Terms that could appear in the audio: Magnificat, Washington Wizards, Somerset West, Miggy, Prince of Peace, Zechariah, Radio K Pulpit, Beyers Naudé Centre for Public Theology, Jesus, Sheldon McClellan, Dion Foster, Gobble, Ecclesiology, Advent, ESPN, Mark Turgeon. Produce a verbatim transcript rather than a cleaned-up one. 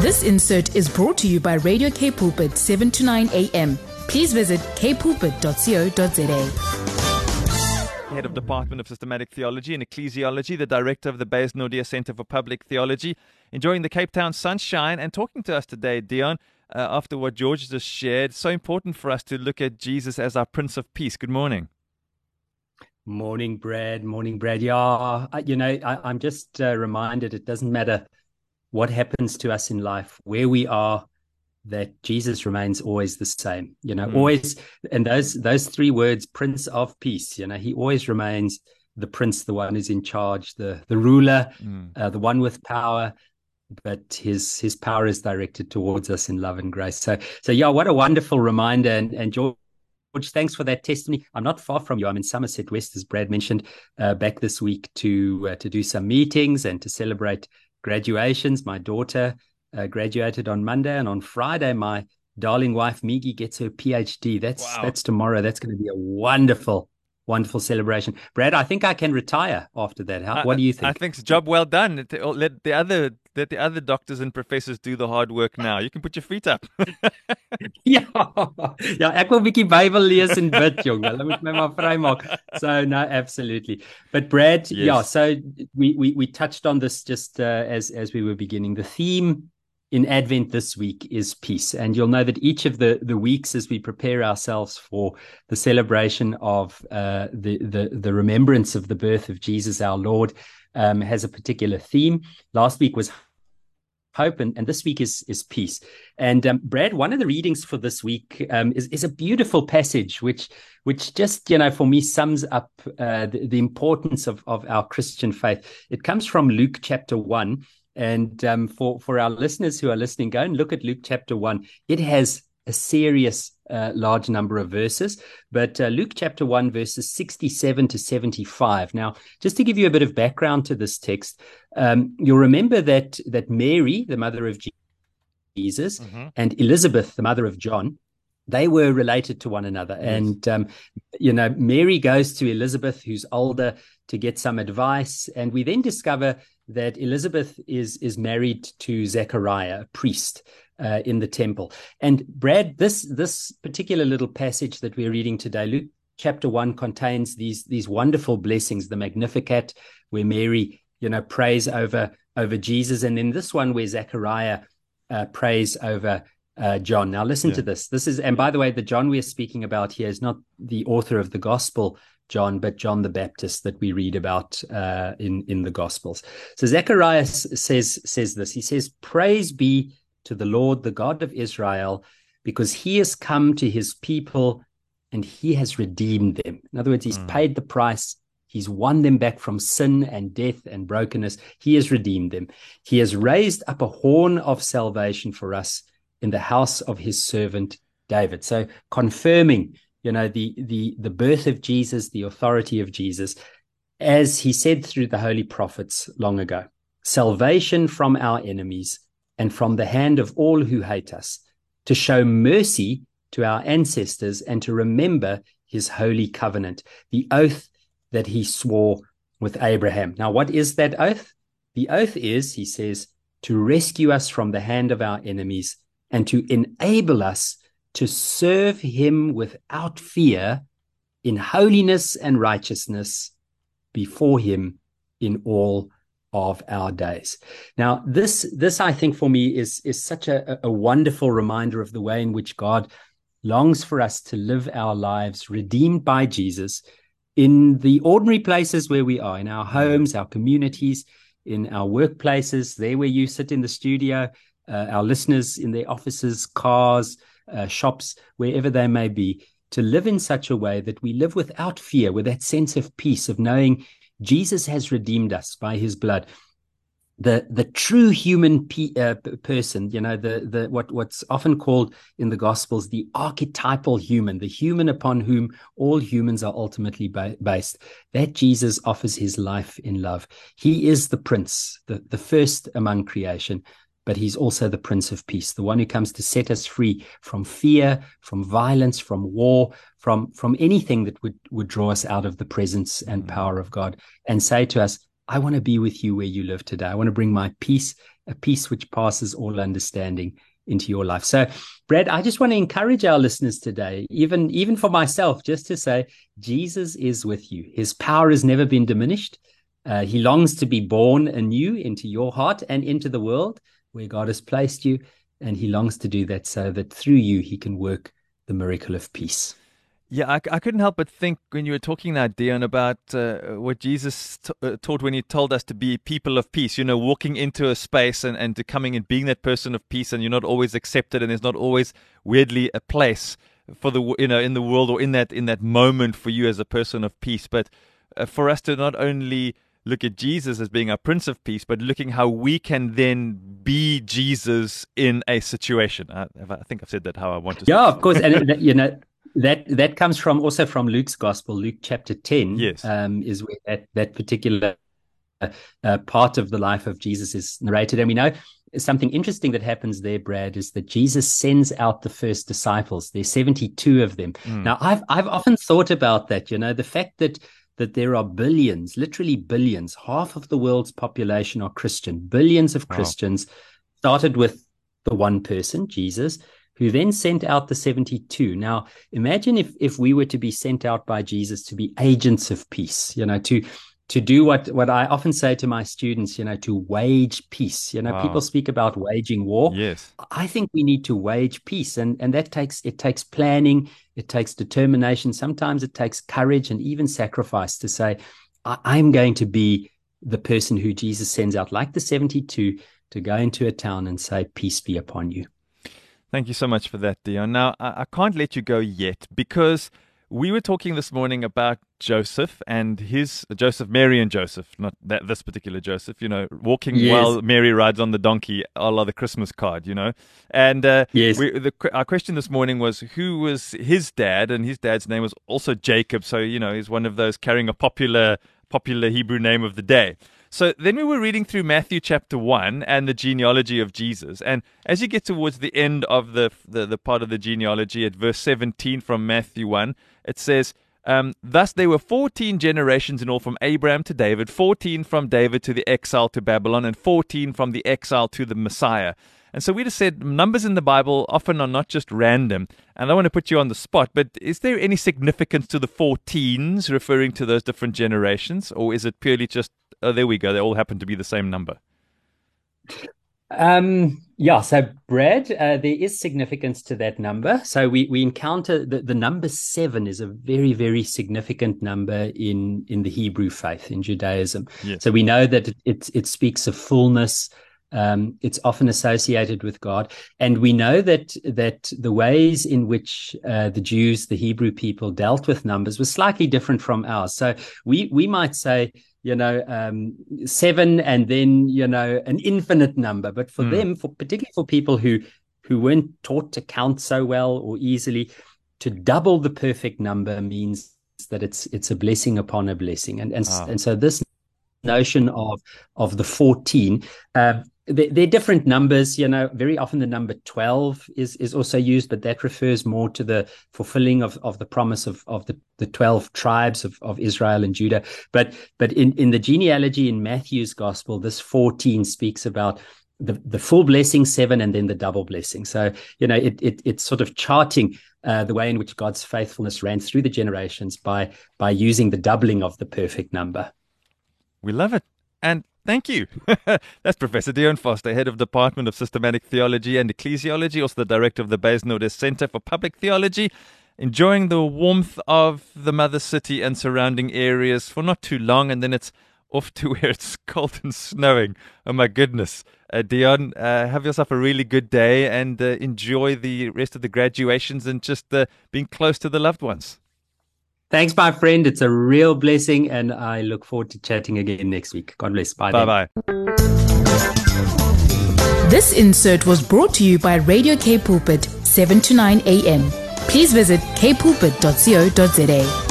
This insert is brought to you by Radio K Pulpit, seven to nine a.m. Please visit k pulpit dot co dot za. Head of Department of Systematic Theology and Ecclesiology, the director of the Beyers Naudé Centre for Public Theology, enjoying the Cape Town sunshine and talking to us today, Dion, uh, after what George just shared. So important for us to look at Jesus as our Prince of Peace. Good morning. Morning, Brad. Morning, Brad. Yeah, you know, I, I'm just uh, reminded it doesn't matter what happens to us in life, where we are, that Jesus remains always the same. You know, mm. always. And those those three words, Prince of Peace. You know, he always remains the Prince, the one who's in charge, the the ruler, mm. uh, the one with power. But his his power is directed towards us in love and grace. So so yeah, what a wonderful reminder. And and George. George, thanks for that testimony. I'm not far from you. I'm in Somerset West, as Brad mentioned, uh, back this week to uh, to do some meetings and to celebrate graduations. My daughter uh, graduated on Monday, and on Friday, my darling wife Miggy gets her PhD. That's wow. that's tomorrow. That's going to be a wonderful, wonderful celebration. Brad, I think I can retire after that. How, I, what do you think? I think it's a job well done. Let the other let the other doctors and professors do the hard work now. You can put your feet up. ja, ja, ek wil 'n bietjie Bybel lees en bid, jong. Hulle moet my maar vrymaak. So no, absolutely. But Brad, yes. yeah, so we, we we touched on this just uh, as as we were beginning. The theme in Advent this week is peace. And you'll know that each of the, the weeks as we prepare ourselves for the celebration of uh, the, the, the remembrance of the birth of Jesus, our Lord, um, has a particular theme. Last week was hope, and, and this week is is peace. And um, Brad, one of the readings for this week um, is, is a beautiful passage, which which just, you know, for me sums up uh, the, the importance of, of our Christian faith. It comes from Luke chapter one. And um, for, for our listeners who are listening, go and look at Luke chapter one. It has a serious uh, large number of verses, but uh, Luke chapter one, verses sixty-seven to seventy-five. Now, just to give you a bit of background to this text, um, you'll remember that that Mary, the mother of Jesus, mm-hmm. and Elizabeth, the mother of John, they were related to one another. Yes. And, um, you know, Mary goes to Elizabeth, who's older, to get some advice. And we then discover that Elizabeth is, is married to Zechariah, a priest uh, in the temple. And, Brad, this, this particular little passage that we're reading today, Luke chapter one, contains these, these wonderful blessings, the Magnificat, where Mary, you know, prays over, over Jesus. And then this one where Zechariah uh, prays over Uh, John. Now listen yeah. to this. This is, and by the way, the John we're speaking about here is not the author of the gospel, John, but John the Baptist that we read about uh, in, in the gospels. So Zechariah says, says this, he says, "Praise be to the Lord, the God of Israel, because he has come to his people and he has redeemed them." In other words, he's mm. paid the price. He's won them back from sin and death and brokenness. He has redeemed them. He has raised up a horn of salvation for us in the house of his servant David. So confirming, you know, the the the birth of Jesus, the authority of Jesus, as he said through the holy prophets long ago, salvation from our enemies and from the hand of all who hate us, to show mercy to our ancestors and to remember his holy covenant, the oath that he swore with Abraham. Now, what is that oath? The oath is, he says, to rescue us from the hand of our enemies and to enable us to serve him without fear in holiness and righteousness before him in all of our days. Now, this, this I think for me is, is such a, a wonderful reminder of the way in which God longs for us to live our lives redeemed by Jesus in the ordinary places where we are, in our homes, our communities, in our workplaces, there where you sit in the studio, Uh, our listeners in their offices, cars, uh, shops, wherever they may be, to live in such a way that we live without fear, with that sense of peace, of knowing Jesus has redeemed us by his blood. The the true human pe- uh, person, you know, the the what what's often called in the Gospels the archetypal human, the human upon whom all humans are ultimately ba- based, that Jesus offers his life in love. He is the Prince, the, the first among creation, but he's also the Prince of Peace, the one who comes to set us free from fear, from violence, from war, from, from anything that would, would draw us out of the presence and power of God, and say to us, I want to be with you where you live today. I want to bring my peace, a peace which passes all understanding, into your life. So, Brad, I just want to encourage our listeners today, even, even for myself, just to say, Jesus is with you. His power has never been diminished. Uh, he longs to be born anew into your heart and into the world where God has placed you. And he longs to do that so that through you, he can work the miracle of peace. Yeah, I, I couldn't help but think when you were talking that, Dion, about uh, what Jesus t- uh, taught when he told us to be people of peace, you know, walking into a space and, and to coming and being that person of peace, and you're not always accepted, and there's not always, weirdly, a place for the, you know, in the world or in that in that moment for you as a person of peace. But uh, for us to not only look at Jesus as being our Prince of Peace, but looking how we can then be Jesus in a situation. I, I think I've said that how I want to say it. Yeah, of course, and you know, That that comes from also from Luke's Gospel, Luke chapter ten, yes. um, is where that, that particular uh, part of the life of Jesus is narrated. And we know something interesting that happens there, Brad, is that Jesus sends out the first disciples. There's seventy-two of them. Mm. Now, I've I've often thought about that, you know, the fact that that there are billions, literally billions, half of the world's population are Christian, billions of wow. Christians, started with the one person, Jesus, who then sent out the seventy-two. Now, imagine if if we were to be sent out by Jesus to be agents of peace, you know, to to do what, what I often say to my students, you know, to wage peace. You know, wow. people speak about waging war. Yes. I think we need to wage peace. And, and that takes, it takes planning, it takes determination. Sometimes it takes courage and even sacrifice to say, I, I'm going to be the person who Jesus sends out, like the seventy-two, to go into a town and say, peace be upon you. Thank you so much for that, Dion. Now, I, I can't let you go yet, because we were talking this morning about Joseph and his, Joseph, Mary and Joseph, not that this particular Joseph, you know, walking yes. while Mary rides on the donkey, a la the Christmas card, you know. And uh, yes. we, the, our question this morning was, who was his dad? And his dad's name was also Jacob. So, you know, he's one of those carrying a popular, popular Hebrew name of the day. So then we were reading through Matthew chapter one and the genealogy of Jesus. And as you get towards the end of the the, the part of the genealogy at verse seventeen from Matthew one, it says, um, thus there were fourteen generations in all from Abraham to David, fourteen from David to the exile to Babylon, and fourteen from the exile to the Messiah. And so we just said numbers in the Bible often are not just random. And I want to put you on the spot, but is there any significance to the fourteens referring to those different generations? Or is it purely just, oh, there we go, they all happen to be the same number? Um, yeah, so Brad, uh, there is significance to that number. So we, we encounter the, the number seven is a very, very significant number in, in the Hebrew faith, in Judaism. Yes. So we know that it, it, it speaks of fullness. Um, it's often associated with God. And we know that that the ways in which uh, the Jews, the Hebrew people, dealt with numbers was slightly different from ours. So we we might say, you know, um, seven and then, you know, an infinite number. But for mm. them, for particularly for people who who weren't taught to count so well or easily, to double the perfect number means that it's it's a blessing upon a blessing. And and, ah. and so this notion of of the fourteen, um, they're different numbers, you know. Very often the number twelve is, is also used, but that refers more to the fulfilling of, of the promise of, of the, the twelve tribes of, of Israel and Judah. But but in, in the genealogy in Matthew's gospel, this fourteen speaks about the, the full blessing, seven, and then the double blessing. So, you know, it, it it's sort of charting uh, the way in which God's faithfulness ran through the generations by by using the doubling of the perfect number. We love it. And thank you. That's Professor Dion Foster, Head of Department of Systematic Theology and Ecclesiology, also the Director of the Beyers Naudé Centre for Public Theology, enjoying the warmth of the mother city and surrounding areas for not too long, and then it's off to where it's cold and snowing. Oh my goodness. Uh, Dion, uh, have yourself a really good day, and uh, enjoy the rest of the graduations and just uh, being close to the loved ones. Thanks, my friend. It's a real blessing, and I look forward to chatting again next week. God bless. Bye. Bye-bye. This insert was brought to you by Radio K Pulpit, seven to nine a.m. Please visit k pulpit dot co dot za.